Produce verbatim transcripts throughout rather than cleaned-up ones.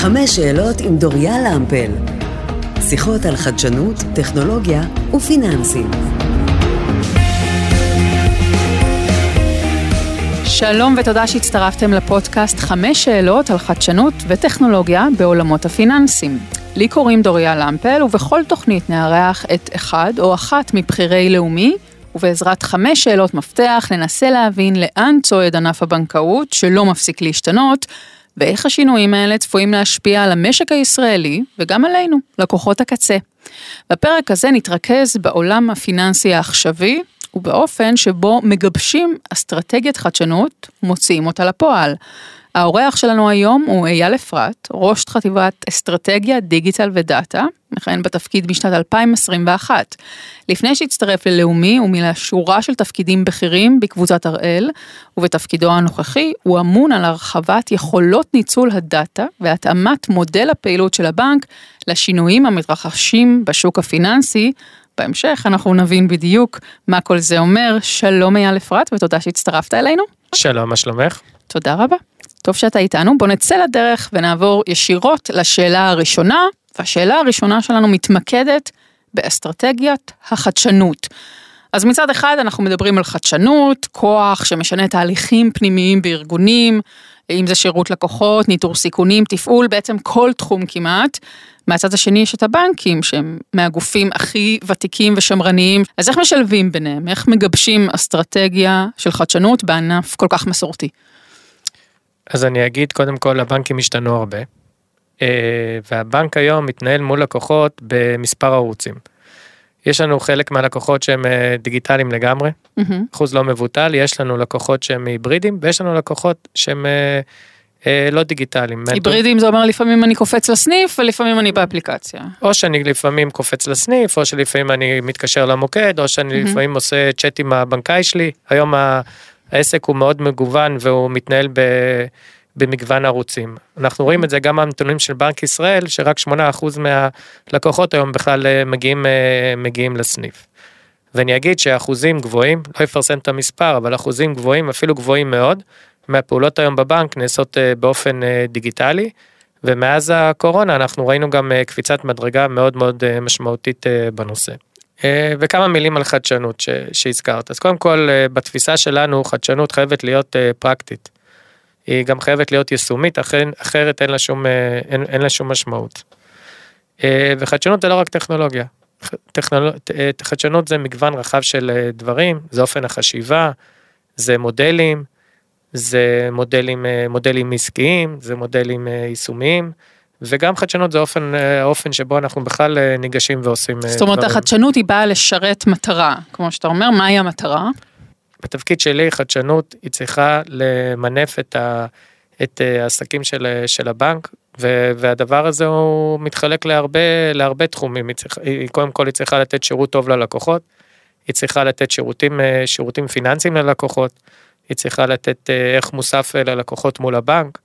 חמש שאלות עם דוריה למפל. שיחות על חדשנות, טכנולוגיה ופיננסים. שלום ותודה שהצטרפתם לפודקאסט חמש שאלות על חדשנות וטכנולוגיה בעולמות הפיננסים. לי קוראים דוריה למפל, ובכל תוכנית נארח את אחד או אחת מבחירי לאומי, ובעזרת חמש שאלות מפתח ננסה להבין לאן צועד ענף הבנקאות שלא מפסיק להשתנות, ואיך השינויים האלה צפויים להשפיע על המשק הישראלי וגם עלינו, לקוחות הקצה. בפרק הזה נתרכז בעולם הפיננסי העכשווי, ובאופן שבו מגבשים אסטרטגיית חדשנות, מוציאים אותה לפועל. האורח שלנו היום הוא אייל אפרת, ראש חטיבת אסטרטגיה, דיגיטל ודאטה, מכהן בתפקיד משנת אלפיים עשרים ואחת. לפני שהצטרף ללאומי, הוא מילא שורה של תפקידים בכירים בקבוצת הראל, ובתפקידו הנוכחי הוא אמון על הרחבת יכולות ניצול הדאטה והתאמת מודל הפעילות של הבנק לשינויים המתרחשים בשוק הפיננסי. בהמשך אנחנו נבין בדיוק מה כל זה אומר. שלום אייל אפרת, ותודה שהצטרפת אלינו. שלום, מה שלומך? תודה רבה. טוב שאתה איתנו, בוא נצא לדרך ונעבור ישירות לשאלה הראשונה, והשאלה הראשונה שלנו מתמקדת באסטרטגיית החדשנות. אז מצד אחד אנחנו מדברים על חדשנות, כוח שמשנה תהליכים פנימיים בארגונים, אם זה שירות לקוחות, ניטור סיכונים, תפעול, בעצם כל תחום כמעט. מהצד השני יש את הבנקים, שהם מהגופים הכי ותיקים ושמרניים, אז איך משלבים ביניהם? איך מגבשים אסטרטגיה של חדשנות בענף כל כך מסורתי? אז אני אגיד, קודם כל, הבנקים השתנו הרבה, והבנק היום מתנהל מול לקוחות במספר ערוצים. יש לנו חלק מהלקוחות שהם דיגיטליים לגמרי, אחוז לא מבוטל, יש לנו לקוחות שהם היברידים, ויש לנו לקוחות שהם לא דיגיטליים. היברידים זה אומר לפעמים אני קופץ לסניף, ולפעמים אני באפליקציה. או שאני לפעמים קופץ לסניף, או שלפעמים אני מתקשר למוקד, או שאני לפעמים עושה צ'אט עם הבנקאי שלי. היום ה... העסק הוא מאוד מגוון, והוא מתנהל ב, במגוון ערוצים. אנחנו רואים את זה גם מהנתונים של בנק ישראל, שרק שמונה אחוז מהלקוחות היום בכלל מגיעים, מגיעים לסניף. ואני אגיד שאחוזים גבוהים, לא יפרסם את המספר, אבל אחוזים גבוהים, אפילו גבוהים מאוד, מהפעולות היום בבנק נעשות באופן דיגיטלי, ומאז הקורונה אנחנו ראינו גם קפיצת מדרגה מאוד מאוד משמעותית בנושא. וכמה מילים על חדשנות ש- שהזכרת. אז קודם כל, בתפיסה שלנו, חדשנות חייבת להיות פרקטית. היא גם חייבת להיות יישומית, אחרת אין לה שום, אין, אין לה שום משמעות. וחדשנות זה לא רק טכנולוגיה. טכנולוג... חדשנות זה מגוון רחב של דברים, זה אופן החשיבה, זה מודלים, זה מודלים, מודלים עסקיים, זה מודלים יישומיים, וגם חדשנות זה אופן, האופן שבו אנחנו בכלל ניגשים ועושים... זאת אומרת, דברים. החדשנות היא באה לשרת מטרה, כמו שאתה אומר, מהי המטרה? בתפקיד שלי, חדשנות היא צריכה למנף את, ה, את העסקים של, של הבנק, ו, והדבר הזה הוא מתחלק להרבה, להרבה תחומים. היא צריכה, היא, קודם כל, היא צריכה לתת שירות טוב ללקוחות, היא צריכה לתת שירותים, שירותים פיננסיים ללקוחות, היא צריכה לתת איך מוסף ללקוחות מול הבנק,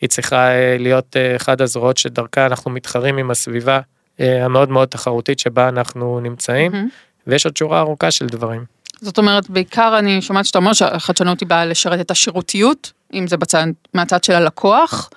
היא צריכה להיות אחד הזרועות שדרכה אנחנו מתחרים עם הסביבה המאוד מאוד תחרותית שבה אנחנו נמצאים, mm-hmm. ויש עוד שורה ארוכה של דברים. זאת אומרת, בעיקר אני שומעת שאתה אומר שהחדשנות היא באה לשרת את השירותיות, אם זה בצד, מהצד של הלקוח,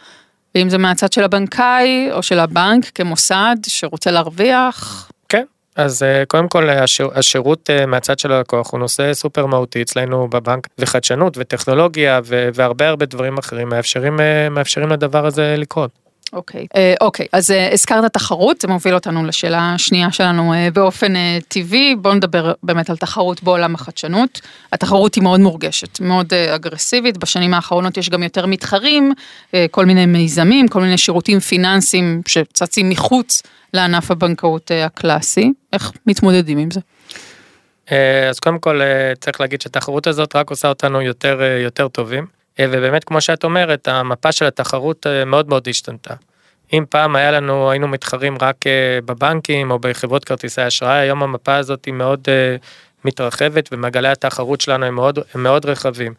ואם זה מהצד של הבנקאי או של הבנק כמוסד שרוצה להרוויח. כן, אז קודם כל השיר, השירות מהצד של הלקוח הוא נושא סופר מהותי אצלנו בבנק, וחדשנות וטכנולוגיה ו- והרבה הרבה דברים אחרים מאפשרים, מאפשרים לדבר הזה לקרות. אוקיי, אוקיי, אז הזכרת תחרות, זה מוביל אותנו לשאלה השנייה שלנו באופן טבעי, בואו נדבר באמת על תחרות בעולם החדשנות. התחרות היא מאוד מורגשת, מאוד אגרסיבית, בשנים האחרונות יש גם יותר מתחרים, כל מיני מיזמים, כל מיני שירותים פיננסיים שצצים מחוץ לענף הבנקאות הקלאסי. איך מתמודדים עם זה? אז קודם כל צריך להגיד שהתחרות הזאת רק עושה אותנו יותר, יותר טובים. ובאמת, כמו שאת אומרת, המפה של התחרות מאוד מאוד השתנתה. אם פעם היה לנו, היינו מתחרים רק בבנקים או בחברות כרטיסי אשראי, היום המפה הזאת היא מאוד מתרחבת, ומעגלי התחרות שלנו הם מאוד, הם מאוד רחבים.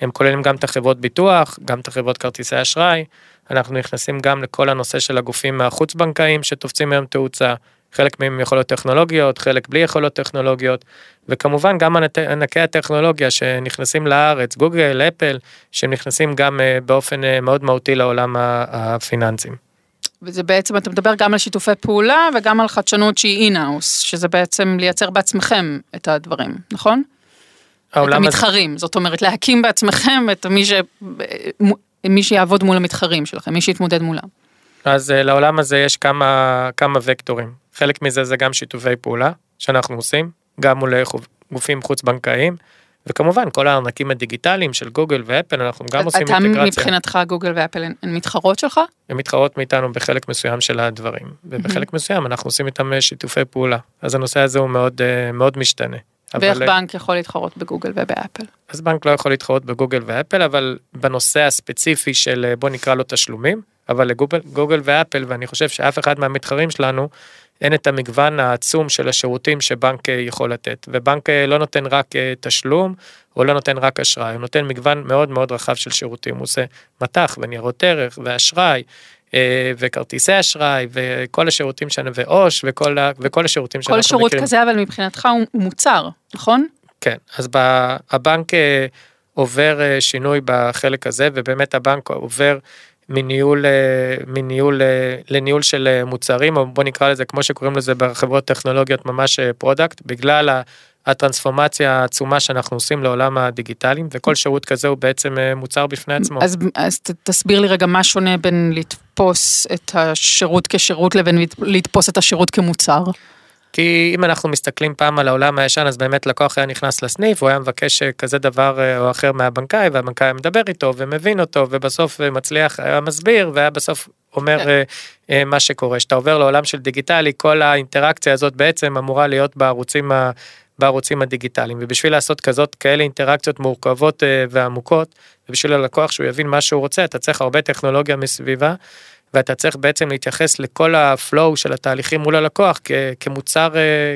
הם כוללים גם את החברות ביטוח, גם את החברות כרטיסי אשראי, אנחנו נכנסים גם לכל הנושא של הגופים החוץ-בנקאיים שתופצים היום תאוצה, חלק מהם יכולות טכנולוגיות, חלק בלי יכולות טכנולוגיות, וכמובן גם ענקי הטכנולוגיה שנכנסים לארץ, גוגל, אפל, שהם נכנסים גם באופן מאוד מהותי לעולם הפיננסים. וזה בעצם, אתה מדבר גם על שיתופי פעולה, וגם על חדשנות שהיא אינהאוס, שזה בעצם לייצר בעצמכם את הדברים, נכון? את המתחרים, זאת אומרת, להקים בעצמכם את מי ש... מי שיעבוד מול המתחרים שלכם, מי שיתמודד מולם. אז לעולם הזה יש כמה, כמה וקטורים. חלק מזה זה גם שיתופי פעולה שאנחנו עושים, גם מול גופים חוץ-בנקאיים, וכמובן, כל הארנקים הדיגיטליים של גוגל ואפל, אנחנו גם עושים אינטגרציה. אתה מבחינתך, גוגל ואפל, הן מתחרות שלך? הן מתחרות מאיתנו בחלק מסוים של הדברים, ובחלק מסוים אנחנו עושים איתם שיתופי פעולה. אז הנושא הזה הוא מאוד, מאוד משתנה. ואיך בנק יכול להתחרות בגוגל ובאפל? אז בנק לא יכול להתחרות בגוגל ואפל, אבל בנושא הספציפי של, בוא נקרא לו תשלומים, אבל לגוגל ואפל, ואני חושב שאף אחד מהמתחרים שלנו, אין את המגוון העצום של השירותים שבנק יכול לתת, ובנק לא נותן רק תשלום, או לא נותן רק אשראי, הוא נותן מגוון מאוד מאוד רחב של שירותים, הוא עושה מתח וניירות ערך ואשראי, וכרטיסי אשראי, וכל השירותים שלנו, ואוש, וכל, וכל השירותים שאנחנו מכירים. כל שירות כזה, אבל מבחינתך הוא מוצר, נכון? כן, אז הבנק עובר שינוי בחלק הזה, ובאמת הבנק עובר מניהול, מניהול, לניהול של מוצרים, או בוא נקרא לזה, כמו שקוראים לזה בחברות טכנולוגיות, ממש פרודקט, בגלל הטרנספורמציה העצומה שאנחנו עושים לעולם הדיגיטליים, וכל שירות כזה הוא בעצם מוצר בפני עצמו. אז, אז תסביר לי רגע מה שונה בין לתפוס את השירות כשירות לבין לתפוס את השירות כמוצר. כי אם אנחנו מסתכלים פעם על העולם הישן, אז באמת לקוח היה נכנס לסניף, הוא היה מבקש כזה דבר או אחר מהבנקאי, והבנקאי מדבר איתו ומבין אותו, ובסוף מצליח, היה מסביר, והיה בסוף אומר מה שקורה. שאתה עובר לעולם של דיגיטלי, כל האינטראקציה הזאת בעצם אמורה להיות בערוצים ה... בערוצים הדיגיטליים, ובשביל לעשות כזאת, כאלה אינטראקציות מורכבות ועמוקות, ובשביל הלקוח שהוא יבין מה שהוא רוצה, אתה צריך הרבה טכנולוגיה מסביבה, ואתה צריך בעצם להתייחס לכל הפלואו של התהליכים מול הלקוח, כמוצר,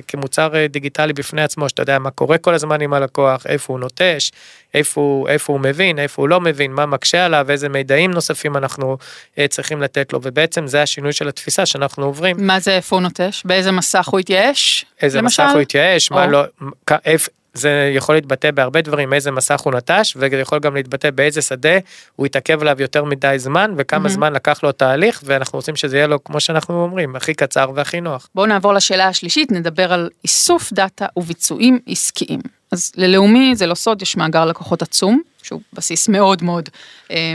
כמוצר דיגיטלי בפני עצמו, שאתה יודע מה קורה כל הזמן עם הלקוח, איפה הוא נוטש, איפה, איפה הוא מבין, איפה הוא לא מבין, מה מקשה עליו, איזה מידעים נוספים אנחנו צריכים לתת לו, ובעצם זה השינוי של התפיסה שאנחנו עוברים. מה זה איפה הוא נוטש? באיזה מסך הוא התייאש? איזה למשל? מסך הוא התייאש? או... מה לא... איפה... זה יכול להתבטא בהרבה דברים, איזה מסך הוא נטש, ויכול גם להתבטא באיזה שדה הוא יתעכב עליו יותר מדי זמן, וכמה mm-hmm. זמן לקח לו תהליך, ואנחנו רוצים שזה יהיה לו, כמו שאנחנו אומרים, הכי קצר והכי נוח. בואו נעבור לשאלה השלישית, נדבר על איסוף דאטה וביצועים עסקיים. אז ללאומי זה לא סוד, יש מאגר לקוחות עצום, שהוא בסיס מאוד מאוד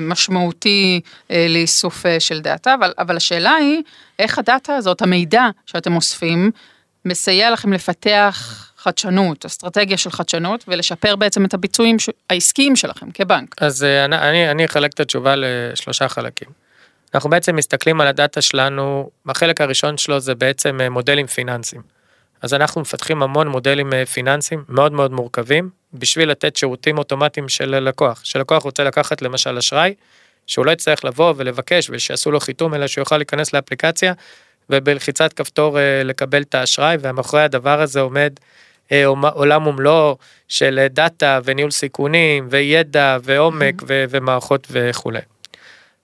משמעותי לאיסוף של דאטה, אבל, אבל השאלה היא, איך הדאטה הזאת, המידע שאתם אוספים, מסייע לכם לפתח חדשנות, אסטרטגיה של חדשנות, ולשפר בעצם את הביצועים העסקיים שלכם כבנק. אז אני, אני אחלק את התשובה לשלושה חלקים. אנחנו בעצם מסתכלים על הדאטה שלנו, החלק הראשון שלו זה בעצם מודלים פיננסיים. אז אנחנו מפתחים המון מודלים פיננסיים מאוד מאוד מורכבים, בשביל לתת שירותים אוטומטיים של לקוח. שלקוח רוצה לקחת למשל אשראי, שהוא לא יצטרך לבוא ולבקש, ושיעשו לו חיתום, אלא שהוא יוכל להיכנס לאפליקציה, ובלחיצת כפתור לקבל את האשראי, ומאחורי הדבר הזה עומד עולם ומלואו של דאטה וניהול סיכונים וידע ועומק mm-hmm. ו- ומערכות וכו'.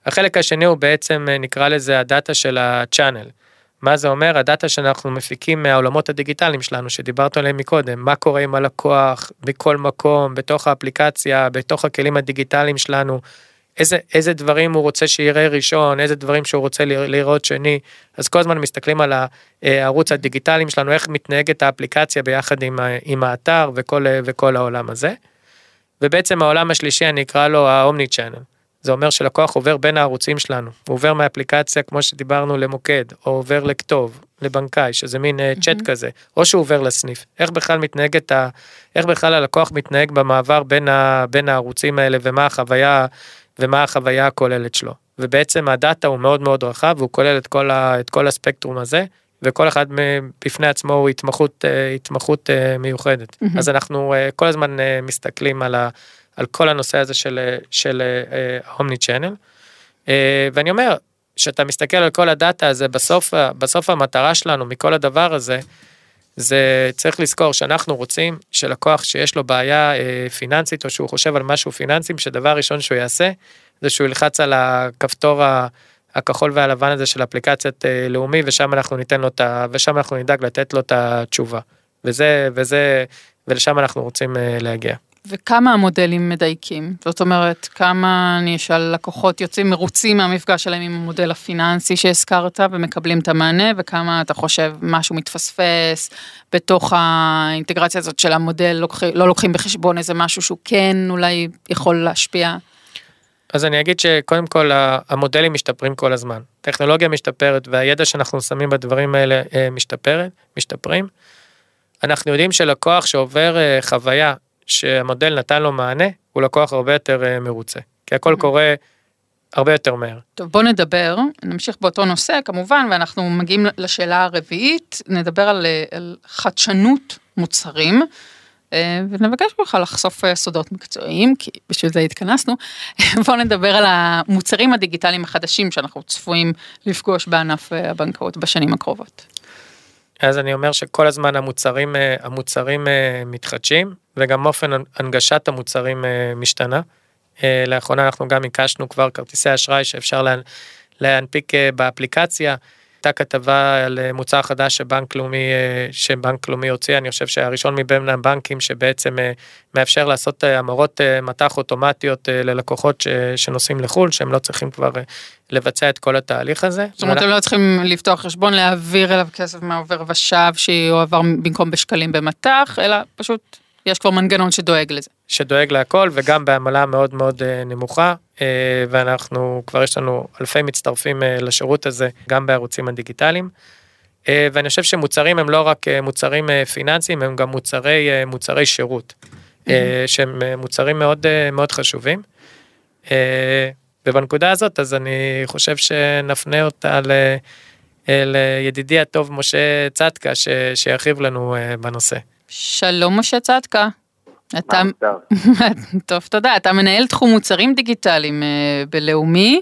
החלק השני הוא בעצם נקרא לזה הדאטה של הצ'אנל. מה זה אומר? הדאטה שאנחנו מפיקים מהעולמות הדיגיטליים שלנו שדיברת עליהם מקודם, מה קורה עם הלקוח בכל מקום, בתוך האפליקציה, בתוך הכלים הדיגיטליים שלנו, איזה, איזה דברים הוא רוצה שיראה ראשון, איזה דברים שהוא רוצה לראות שני, אז כל הזמן מסתכלים על הערוץ הדיגיטליים שלנו, איך מתנהגת האפליקציה ביחד עם, עם האתר וכל, וכל העולם הזה, ובעצם העולם השלישי אני אקרא לו האומני צ'אנל, זה אומר שלקוח עובר בין הערוצים שלנו, הוא עובר מהאפליקציה כמו שדיברנו למוקד, או עובר לכתוב, לבנקאי, שזה מין mm-hmm. צ'אט כזה, או שהוא עובר לסניף, איך בכלל מתנהגת, ה... איך בכלל הלקוח מתנהג במעבר בין, ה... בין הערוצים האלה, ומה החוויה ומה החוויה הכוללת שלו. ובעצם הדאטה הוא מאוד מאוד רחב, והוא כולל את כל, ה, את כל הספקטרום הזה, וכל אחד בפני עצמו הוא התמחות, התמחות מיוחדת. Mm-hmm. אז אנחנו כל הזמן מסתכלים על, ה, על כל הנושא הזה של, של הומני צ'אנל, ואני אומר, שאתה מסתכל על כל הדאטה הזה, בסוף, בסוף המטרה שלנו מכל הדבר הזה, זה צריך לזכור שאנחנו רוצים שלקוח שיש לו בעיה פיננסית, או שהוא חושב על משהו פיננסי, שדבר ראשון שהוא יעשה, זה שהוא ילחץ על הכפתור הכחול והלבן הזה של אפליקציית לאומי, ושם אנחנו ניתן לו את ה... ושם אנחנו נדאג לתת לו את התשובה. וזה, וזה, ולשם אנחנו רוצים להגיע. וכמה המודלים מדייקים? זאת אומרת, כמה אני אשאל לקוחות יוצאים מרוצים מהמפגש שלהם עם המודל הפיננסי שהזכרת ומקבלים את המענה, וכמה אתה חושב משהו מתפספס בתוך האינטגרציה הזאת של המודל, לא לוקחים בחשבון איזה משהו שהוא כן אולי יכול להשפיע? אז אני אגיד שקודם כל המודלים משתפרים כל הזמן. טכנולוגיה משתפרת והידע שאנחנו שמים בדברים האלה משתפרת, משתפרים. אנחנו יודעים שלקוח שעובר חוויה שהמודל נתן לו מענה, הוא לקוח הרבה יותר מרוצה. כי הכל קורה הרבה יותר מהר. טוב, בוא נדבר, נמשיך באותו נושא, כמובן, ואנחנו מגיעים לשאלה הרביעית, נדבר על, על חדשנות מוצרים, ונבקש ממך לחשוף סודות מקצועיים, כי בשביל זה התכנסנו. בואו נדבר על המוצרים הדיגיטליים החדשים שאנחנו צפויים לפגוש בענף הבנקאות בשנים הקרובות. אז אני אומר שכל הזמן המוצרים, המוצרים מתחדשים, וגם אופן הנגשת המוצרים משתנה. לאחרונה אנחנו גם הקשנו כבר כרטיסי אשראי שאפשר לה, להנפיק באפליקציה. הייתה כתבה על מוצר חדש שבנק לאומי, שבנק לאומי הוציא, אני חושב שהראשון מבין הבנקים שבעצם מאפשר לעשות המרות מתח אוטומטיות ללקוחות שנוסעים לחול, שהם לא צריכים כבר לבצע את כל התהליך הזה. זאת אומרת, הם לא צריכים לפתוח חשבון, להעביר אליו כסף מהעובר ושב, שיועבר במקום בשקלים במתח, אלא פשוט יש כבר מנגנון שדואג לזה. שדואג להכל, וגם בעמלה מאוד מאוד נמוכה, ואנחנו, כבר יש לנו אלפי מצטרפים לשירות הזה, גם בערוצים הדיגיטליים, ואני חושב שמוצרים הם לא רק מוצרים פיננסיים, הם גם מוצרי, מוצרי שירות, mm-hmm. שהם מוצרים מאוד, מאוד חשובים. ובנקודה הזאת, אז אני חושב שנפנה אותה ל, לידידי הטוב משה צדקה, ש, שירחיב לנו בנושא. שלום משה צדקה. אתה... טוב, תודה. אתה מנהל תחום מוצרים דיגיטליים בלאומי,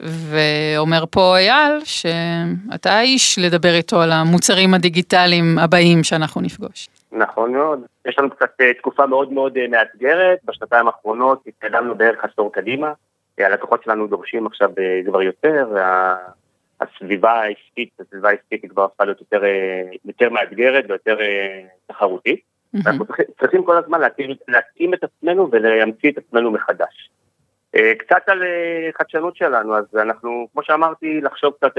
ואומר פה אייל שאתה האיש לדבר איתו על המוצרים הדיגיטליים הבאים שאנחנו נפגוש. נכון מאוד. יש לנו קצת תקופה מאוד מאוד מאתגרת. בשנתיים האחרונות התקדמנו בערך עשור קדימה. הלקוחות שלנו דורשים עכשיו כבר יותר, והסביבה העסקית, הסביבה העסקית כבר הפכה להיות יותר, יותר מאתגרת ויותר תחרותית. אנחנו צריכים כל הזמן להתאים את עצמנו ולהמציא את עצמנו מחדש. קצת על חדשנות שלנו, אז אנחנו, כמו שאמרתי, לחשוב קצת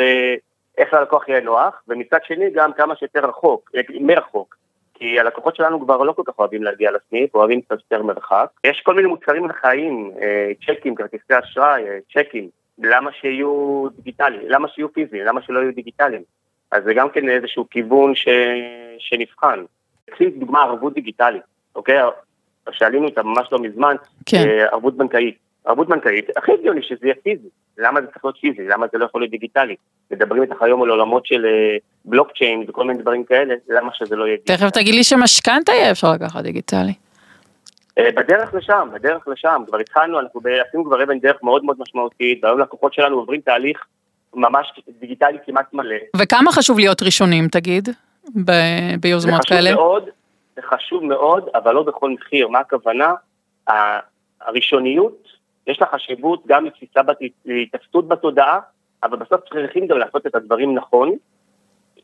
איך ללקוח יהיה נוח, ומצד שני גם כמה שיותר רחוק, מרחוק, כי הלקוחות שלנו כבר לא כל כך אוהבים להגיע לסניף, אוהבים קצת יותר מרחק. יש כל מיני מוצרים לחיים, צ'קים, כרטיסי אשראי, צ'קים, למה שיהיו דיגיטליים, למה שיהיו פיזיים, למה שלא יהיו דיגיטליים. אז זה גם כן איזשהו כיוון שנבחן. קחי דוגמה ערבות דיגיטלית, אוקיי? שאלינו אותה ממש לא מזמן, כן. ערבות בנקאית. ערבות בנקאית, הכי הגיוני שזה יהיה פיזי. למה זה צריך להיות פיזי? למה זה לא יכול להיות דיגיטלי? מדברים איתך היום על עולמות של בלוקצ'יין וכל מיני דברים כאלה, למה שזה לא יהיה דיגיטלי? תכף תגיד לי שמשכנתא יהיה אפשר לקחת דיגיטלי. בדרך לשם, בדרך לשם, כבר התחלנו, אנחנו עשינו כבר אבן דרך מאוד מאוד משמעותית, והיום לקוחות שלנו עוברים תהליך ממש דיגיטלי כמעט מלא. וכמה חשוב להיות ראשונים, תגיד? ב- ביוזמות כאלה? מאוד, זה חשוב מאוד, אבל לא בכל מחיר. מה הכוונה? הראשוניות, יש לה חשיבות גם לתפיסה, להתפסות בתודעה, אבל בסוף צריכים גם לעשות את הדברים נכון,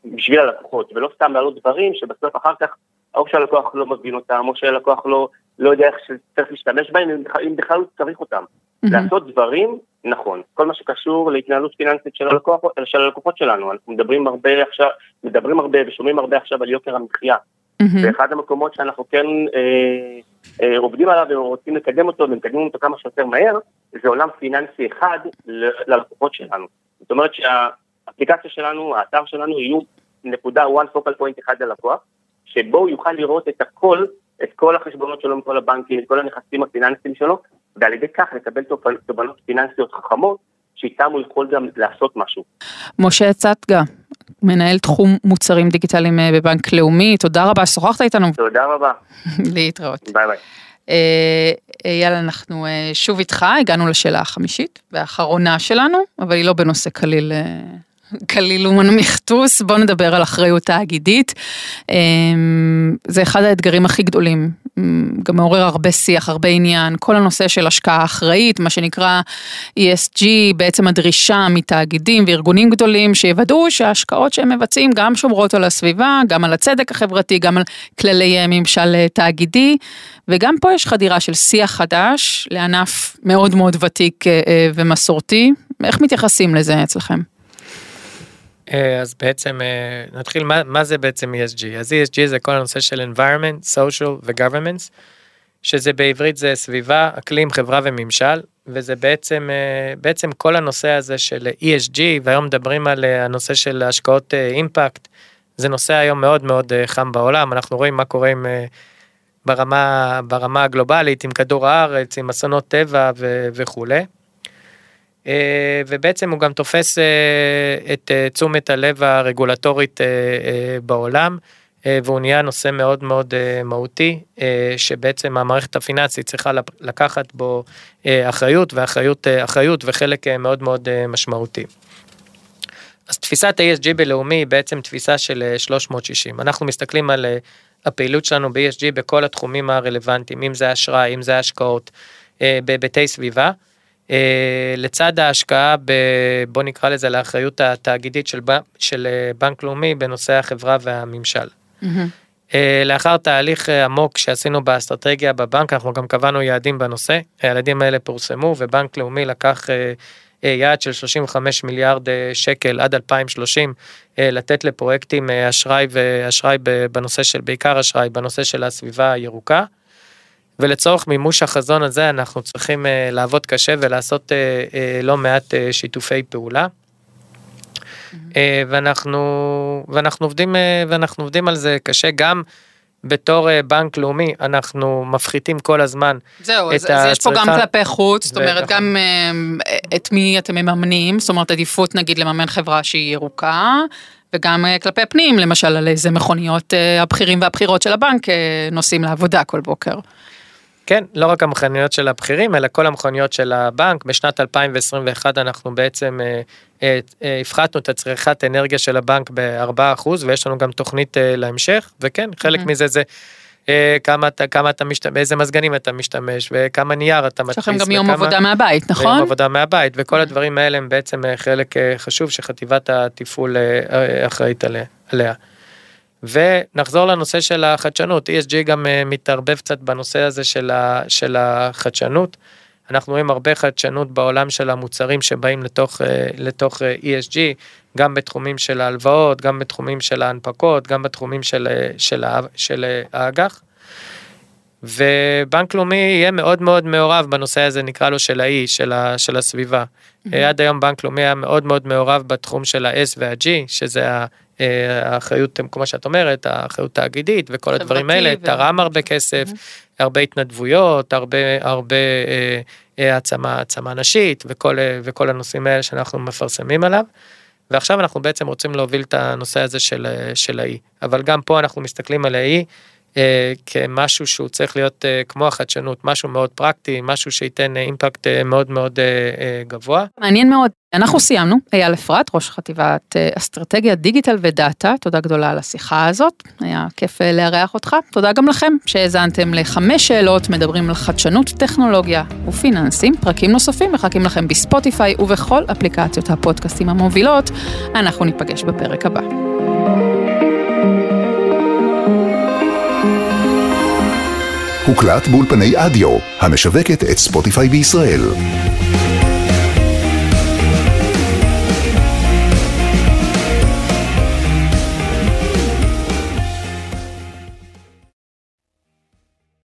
בשביל הלקוחות, ולא סתם לעלות דברים שבסוף אחר כך, או שהלקוח לא מבין אותם, או שהלקוח לא, לא יודע איך שצריך להשתמש בהם, אם בכלל הוא צריך אותם. Mm-hmm. לעשות דברים נכון, כל מה שקשור להתנהלות פיננסית של, הלקוח, של הלקוחות שלנו, אנחנו מדברים הרבה עכשיו, מדברים הרבה ושומעים הרבה עכשיו על יוקר המחיה, mm-hmm. ואחד המקומות שאנחנו כן אה, אה, עובדים עליו ורוצים לקדם אותו, ומקדמים אותו כמה שיותר מהר, זה עולם פיננסי אחד ל- ללקוחות שלנו, זאת אומרת שהאפליקציה שלנו, האתר שלנו יהיו נקודה one focal point אחד ללקוח, שבו הוא יוכל לראות את הכל, את כל החשבונות שלו מכל הבנקים, את כל הנכסים הפיננסיים שלו, ועל ידי כך לקבל תובנות פיננסיות חכמות, שאיתם הוא יכול גם לעשות משהו. משה צדקה, מנהל תחום מוצרים דיגיטליים בבנק לאומי, תודה רבה, שוחחת איתנו. תודה רבה. להתראות. ביי ביי. אייל, אנחנו שוב איתך, הגענו לשאלה החמישית, והאחרונה שלנו, אבל היא לא בנושא כליל כליל ומנמיכתוס, בואו נדבר על אחריות תאגידית. זה אחד האתגרים הכי גדולים, גם מעורר הרבה שיח, הרבה עניין, כל הנושא של השקעה אחראית, מה שנקרא E S G, בעצם הדרישה מתאגידים וארגונים גדולים, שיוודאו שההשקעות שהם מבצעים גם שומרות על הסביבה, גם על הצדק החברתי, גם על כללי ממשל תאגידי, וגם פה יש חדירה של שיח חדש, לענף מאוד מאוד ותיק ומסורתי. איך מתייחסים לזה אצלכם? אז בעצם נתחיל, מה, מה זה בעצם E S G? אז E S G זה כל הנושא של environment, social ו-governments, שזה בעברית זה סביבה, אקלים, חברה וממשל, וזה בעצם, בעצם כל הנושא הזה של E S G, והיום מדברים על הנושא של השקעות אימפקט, זה נושא היום מאוד מאוד חם בעולם, אנחנו רואים מה קורה עם, ברמה, ברמה הגלובלית, עם כדור הארץ, עם אסונות טבע ו- וכו'. ובעצם הוא גם תופס את תשומת הלב הרגולטורית בעולם, והוא נהיה נושא מאוד מאוד מהותי, שבעצם המערכת הפיננסית צריכה לקחת בו אחריות, ואחריות אחריות וחלק מאוד מאוד משמעותי. אז תפיסת ה-E S G בלאומי היא בעצם תפיסה של שלוש מאות שישים. אנחנו מסתכלים על הפעילות שלנו ב-E S G בכל התחומים הרלוונטיים, אם זה אשראי, אם זה השקעות, בביתי סביבה, לצד ההשקעה, בוא נקרא לזה, לאחריות התאגידית של, של בנק לאומי בנושא החברה והממשל. Mm-hmm. לאחר תהליך עמוק שעשינו באסטרטגיה בבנק, אנחנו גם קבענו יעדים בנושא, הילדים האלה פורסמו, ובנק לאומי לקח יעד של שלושים וחמישה מיליארד שקל עד אלפיים ושלושים, לתת לפרויקטים אשראי, ואשראי בנושא של, בעיקר אשראי, בנושא של הסביבה הירוקה, ולצורך מימוש החזון הזה אנחנו צריכים uh, לעבוד קשה ולעשות uh, uh, לא מעט uh, שיתופי פעולה. Mm-hmm. uh, ואנחנו ואנחנו עובדים uh, ואנחנו עובדים על זה קשה גם בתור uh, בנק לאומי, אנחנו מפחיתים כל הזמן. זהו, אז, אז יש פה גם כלפי חוץ, זאת אומרת גם uh, את מי אתם מממנים, זאת אומרת עדיפות נגיד לממן חברה שהיא ירוקה, וגם כלפי פנים, למשל על איזה מכוניות uh, הבכירים והבכירות של הבנק uh, נוסעים לעבודה כל בוקר. כן, לא רק המכוניות של הבכירים, אלא כל המכוניות של הבנק. בשנת אלפיים עשרים ואחת אנחנו בעצם הפחתנו את הצריכת אנרגיה של הבנק ב-ארבעה אחוז, ויש לנו גם תוכנית להמשך, וכן, חלק מזה זה כמה אתה משתמש, איזה מזגנים אתה משתמש, וכמה נייר אתה מתפיס. שכם גם יום עבודה מהבית, נכון? יום עבודה מהבית, וכל הדברים האלה הם בעצם חלק חשוב שחטיבת התפעול אחראית עליה. ונחזור לנושא של החדשנות, E S G גם מתערבב קצת בנושא הזה של, ה, של החדשנות, אנחנו רואים הרבה חדשנות בעולם של המוצרים שבאים לתוך, לתוך E S G, גם בתחומים של ההלוואות, גם בתחומים של ההנפקות, גם בתחומים של, של, של האג"ח, ובנק לאומי יהיה מאוד מאוד מעורב בנושא הזה, נקרא לו של ה-E, של, ה, של הסביבה, mm-hmm. עד היום בנק לאומי היה מאוד מאוד מעורב בתחום של ה-S וה-G, שזה ה... האחריות, כמו שאת אומרת, האחריות האגידית וכל הדברים האלה, תרם הרבה כסף, הרבה התנדבויות, הרבה העצמה נשית וכל הנושאים האלה שאנחנו מפרסמים עליו, ועכשיו אנחנו בעצם רוצים להוביל את הנושא הזה של האי, אבל גם פה אנחנו מסתכלים על האי כמשהו שהוא צריך להיות כמו החדשנות, משהו מאוד פרקטי, משהו שייתן אימפקט מאוד מאוד גבוה. מעניין מאוד. אנחנו סיימנו, אייל אפרת, ראש חטיבת אסטרטגיה, דיגיטל ודאטה, תודה גדולה על השיחה הזאת, היה כיף לארח אותך, תודה גם לכם שהזנתם לחמש שאלות, מדברים על חדשנות, טכנולוגיה ופיננסים, פרקים נוספים מחכים לכם בספוטיפיי ובכל אפליקציות הפודקאסטים המובילות, אנחנו ניפגש בפרק הבא. הוקלט באולפני אדיו, המשווקת את ספוטיפיי בישראל.